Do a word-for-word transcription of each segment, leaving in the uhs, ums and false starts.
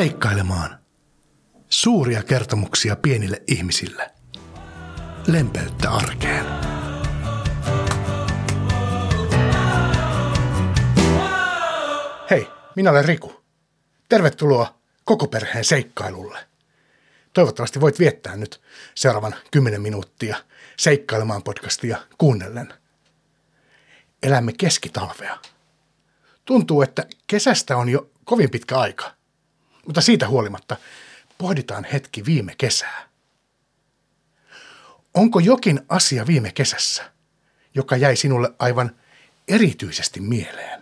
seikkailemaan. Suuria kertomuksia pienille ihmisille. Lempeyttä arkeen. Hei, minä olen Riku. Tervetuloa koko perheen seikkailulle. Toivottavasti voit viettää nyt seuraavan kymmenen minuuttia seikkailemaan podcastia kuunnellen. Elämme keskitalvea. Tuntuu, että kesästä on jo kovin pitkä aika, mutta siitä huolimatta pohditaan hetki viime kesää. Onko jokin asia viime kesässä, joka jäi sinulle aivan erityisesti mieleen?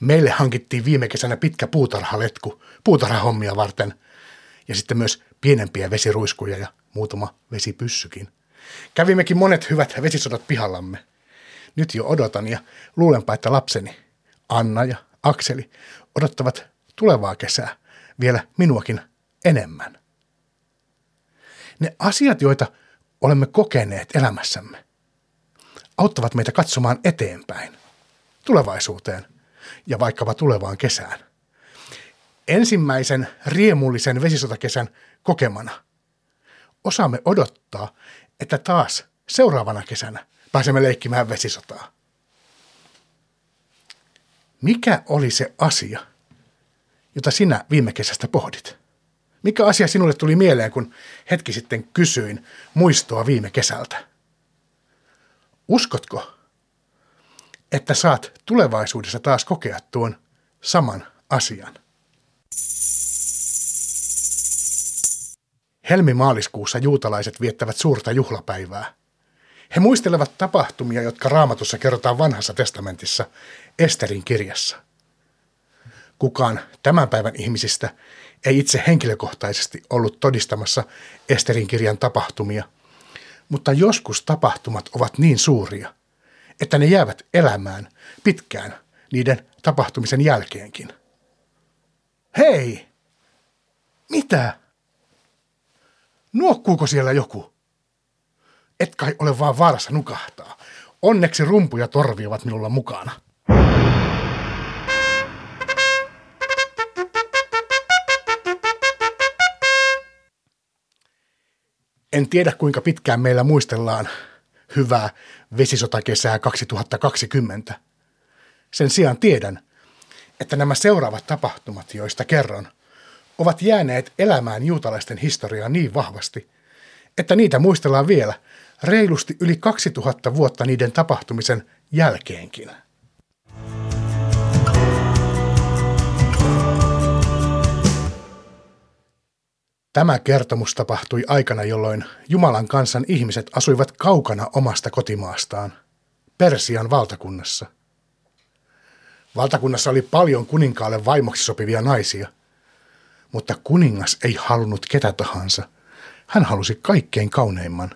Meille hankittiin viime kesänä pitkä puutarhaletku puutarhahommia varten ja sitten myös pienempiä vesiruiskuja ja muutama vesipyssykin. Kävimmekin monet hyvät vesisodat pihallamme. Nyt jo odotan ja luulenpa, että lapseni Anna ja Akseli odottavat tulevaa kesää vielä minuakin enemmän. Ne asiat, joita olemme kokeneet elämässämme, auttavat meitä katsomaan eteenpäin, tulevaisuuteen. Ja vaikkapa tulevaan kesään. Ensimmäisen riemullisen vesisotakesän kokemana osaamme odottaa, että taas seuraavana kesänä pääsemme leikkimään vesisotaa. Mikä oli se asia, jota sinä viime kesästä pohdit? Mikä asia sinulle tuli mieleen, kun hetki sitten kysyin muistoa viime kesältä? Uskotko, että saat tulevaisuudessa taas kokea tuon saman asian? Helmimaaliskuussa juutalaiset viettävät suurta juhlapäivää. He muistelevat tapahtumia, jotka Raamatussa kerrotaan Vanhassa testamentissa, Esterin kirjassa. Kukaan tämän päivän ihmisistä ei itse henkilökohtaisesti ollut todistamassa Esterin kirjan tapahtumia, mutta joskus tapahtumat ovat niin suuria, että ne jäävät elämään pitkään niiden tapahtumisen jälkeenkin. Hei! Mitä? Nuokkuuko siellä joku? Et kai ole vaan vaarassa nukahtaa. Onneksi rumpu ja torvi ovat minulla mukana. En tiedä, kuinka pitkään meillä muistellaan hyvää vesisotakesää kaksituhattakaksikymmentä. Sen sijaan tiedän, että nämä seuraavat tapahtumat, joista kerron, ovat jääneet elämään juutalaisten historiaan niin vahvasti, että niitä muistellaan vielä reilusti yli kaksituhatta vuotta niiden tapahtumisen jälkeenkin. Tämä kertomus tapahtui aikana, jolloin Jumalan kansan ihmiset asuivat kaukana omasta kotimaastaan, Persian valtakunnassa. Valtakunnassa oli paljon kuninkaalle vaimoksi sopivia naisia, mutta kuningas ei halunnut ketä tahansa. Hän halusi kaikkein kauneimman.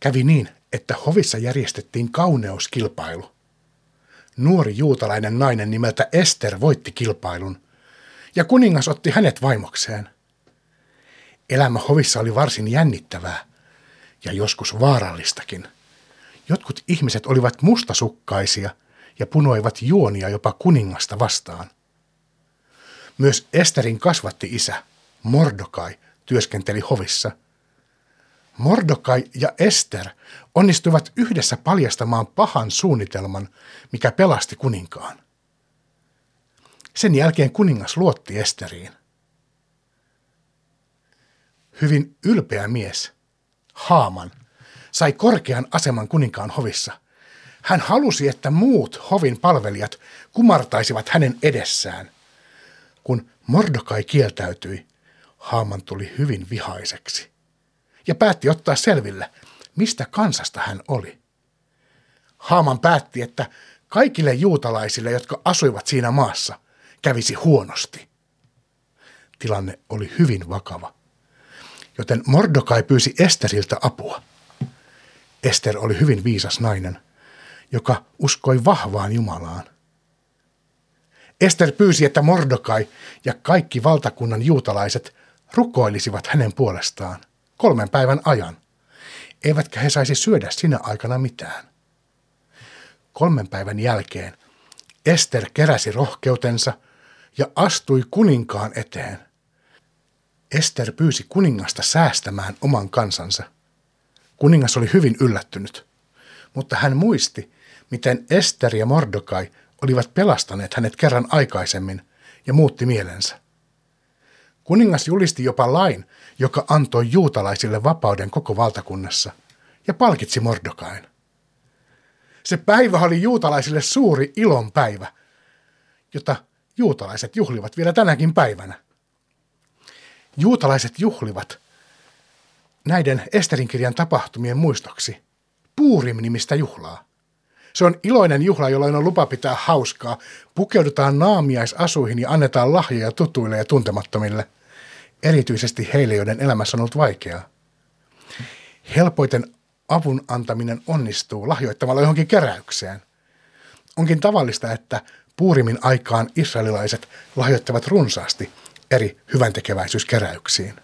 Kävi niin, että hovissa järjestettiin kauneuskilpailu. Nuori juutalainen nainen nimeltä Ester voitti kilpailun, ja kuningas otti hänet vaimokseen. Elämä hovissa oli varsin jännittävää ja joskus vaarallistakin. Jotkut ihmiset olivat mustasukkaisia ja punoivat juonia jopa kuningasta vastaan. Myös Esterin kasvatti-isä, Mordokai, työskenteli hovissa. Mordokai ja Ester onnistuivat yhdessä paljastamaan pahan suunnitelman, mikä pelasti kuninkaan. Sen jälkeen kuningas luotti Esteriin. Hyvin ylpeä mies, Haaman, sai korkean aseman kuninkaan hovissa. Hän halusi, että muut hovin palvelijat kumartaisivat hänen edessään. Kun Mordokai kieltäytyi, Haaman tuli hyvin vihaiseksi ja päätti ottaa selville, mistä kansasta hän oli. Haaman päätti, että kaikille juutalaisille, jotka asuivat siinä maassa, kävisi huonosti. Tilanne oli hyvin vakava. Joten Mordokai pyysi Esteriltä apua. Ester oli hyvin viisas nainen joka uskoi vahvaan Jumalaan. Ester pyysi, että Mordokai ja kaikki valtakunnan juutalaiset rukoilisivat hänen puolestaan kolmen päivän ajan, eivätkä he saisi syödä sinä aikana mitään. Kolmen päivän jälkeen Ester keräsi rohkeutensa ja astui kuninkaan eteen. Ester pyysi kuningasta säästämään oman kansansa. Kuningas oli hyvin yllättynyt, mutta hän muisti, miten Ester ja Mordokai olivat pelastaneet hänet kerran aikaisemmin ja muutti mielensä. Kuningas julisti jopa lain, joka antoi juutalaisille vapauden koko valtakunnassa, ja palkitsi Mordokain. Se päivä oli juutalaisille suuri ilonpäivä, jota juutalaiset juhlivat vielä tänäkin päivänä. Juutalaiset juhlivat näiden Esterin kirjan tapahtumien muistoksi Purim-nimistä juhlaa. Se on iloinen juhla, jolloin on lupa pitää hauskaa. Pukeudutaan naamiaisasuihin ja annetaan lahjoja tutuille ja tuntemattomille, erityisesti heille, joiden elämässä on ollut vaikeaa. Helpoiten avun antaminen onnistuu lahjoittamalla johonkin keräykseen. Onkin tavallista, että Purimin aikaan israelilaiset lahjoittavat runsaasti eri hyväntekeväisyyskeräyksiin.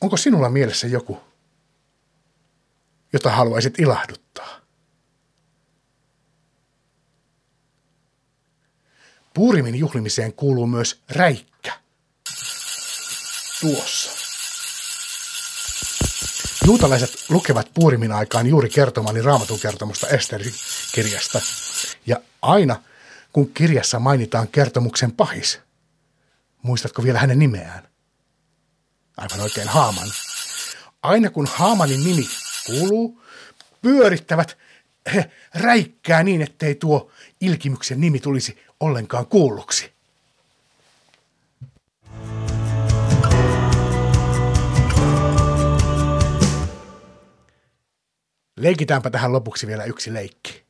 Onko sinulla mielessä joku, jota haluaisit ilahduttaa? Purimin juhlimiseen kuuluu myös räikkä. Tuossa. Juutalaiset lukevat Purimin aikaan juuri kertomani Raamatun kertomusta Esterin kirjasta. Ja aina, kun kirjassa mainitaan kertomuksen pahis, muistatko vielä hänen nimeään? Aivan oikein, Haaman. Aina kun Haamanin nimi kuuluu, pyörittävät he räikkää niin, ettei tuo ilkimyksen nimi tulisi ollenkaan kuulluksi. Leikitäänpä tähän lopuksi vielä yksi leikki.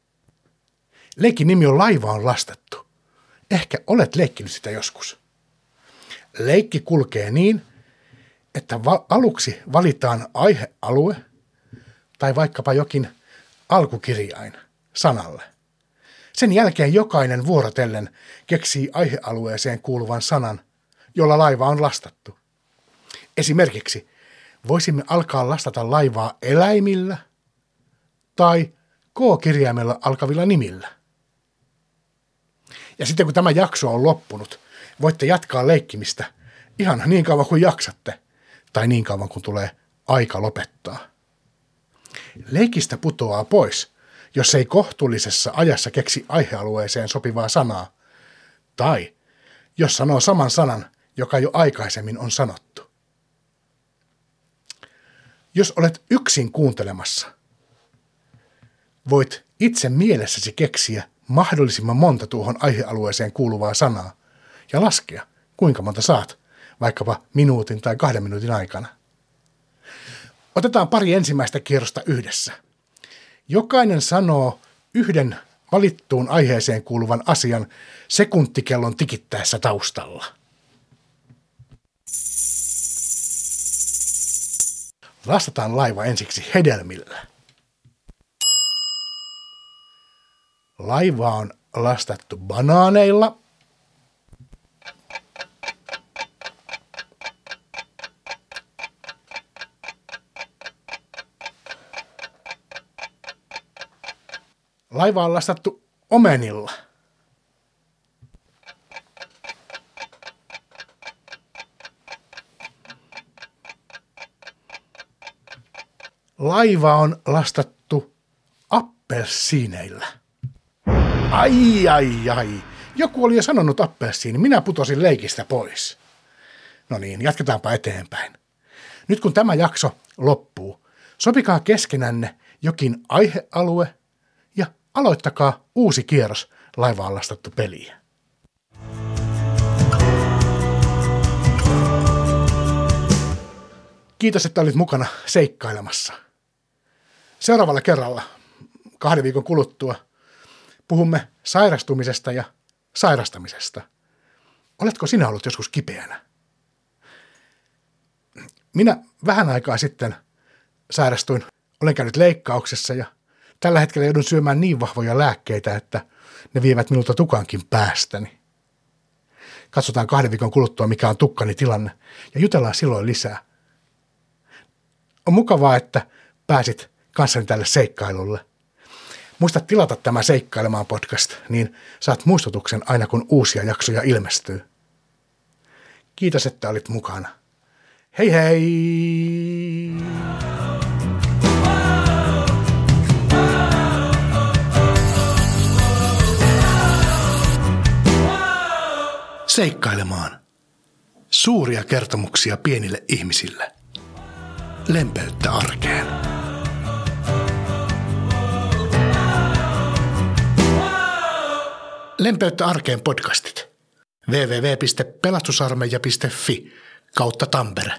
Leikin nimi on Laiva on lastettu. Ehkä olet leikkinyt sitä joskus. Leikki kulkee niin, että va- aluksi valitaan aihealue tai vaikkapa jokin alkukirjain sanalle. Sen jälkeen jokainen vuorotellen keksii aihealueeseen kuuluvan sanan, jolla laiva on lastattu. Esimerkiksi voisimme alkaa lastata laivaa eläimillä tai K-kirjaimella alkavilla nimillä. Ja sitten kun tämä jakso on loppunut, voitte jatkaa leikkimistä ihan niin kauan kuin jaksatte tai niin kauan kuin tulee aika lopettaa. Leikistä putoaa pois, jos ei kohtuullisessa ajassa keksi aihealueeseen sopivaa sanaa, tai jos sanoo saman sanan, joka jo aikaisemmin on sanottu. Jos olet yksin kuuntelemassa, voit itse mielessäsi keksiä mahdollisimman monta tuohon aihealueeseen kuuluvaa sanaa ja laskea, kuinka monta saat, vaikkapa minuutin tai kahden minuutin aikana. Otetaan pari ensimmäistä kierrosta yhdessä. Jokainen sanoo yhden valittuun aiheeseen kuuluvan asian sekuntikellon tikittäessä taustalla. Lastataan laiva ensiksi hedelmillä. Laiva on lastattu banaaneilla. Laiva on lastattu omenilla. Laiva on lastattu appelsiineilla. Ai, ai, ai. Joku oli jo sanonut appelsiini. Minä putosin leikistä pois. No niin, jatketaanpa eteenpäin. Nyt kun tämä jakso loppuu, sopikaa keskenänne jokin aihealue, aloittakaa uusi kierros laivaan lastattu peliä. Kiitos, että olit mukana seikkailemassa. Seuraavalla kerralla, kahden viikon kuluttua, puhumme sairastumisesta ja sairastamisesta. Oletko sinä ollut joskus kipeänä? Minä vähän aikaa sitten sairastuin Olen käynyt leikkauksessa ja tällä hetkellä joudun syömään niin vahvoja lääkkeitä, että ne vievät minulta tukankin päästäni. Katsotaan kahden viikon kuluttua, mikä on tukkani tilanne, ja jutellaan silloin lisää. On mukavaa, että pääsit kanssani tälle seikkailulle. Muista tilata tämä Seikkailemaan podcast, niin saat muistutuksen aina, kun uusia jaksoja ilmestyy. Kiitos, että olit mukana. Hei hei! Seikkailemaan. Suuria kertomuksia pienille ihmisille. Lempeyttä arkeen. Lempeyttä arkeen podcastit. www piste pelastusarmeija piste fi kautta Tampere.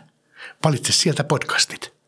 Valitse sieltä podcastit.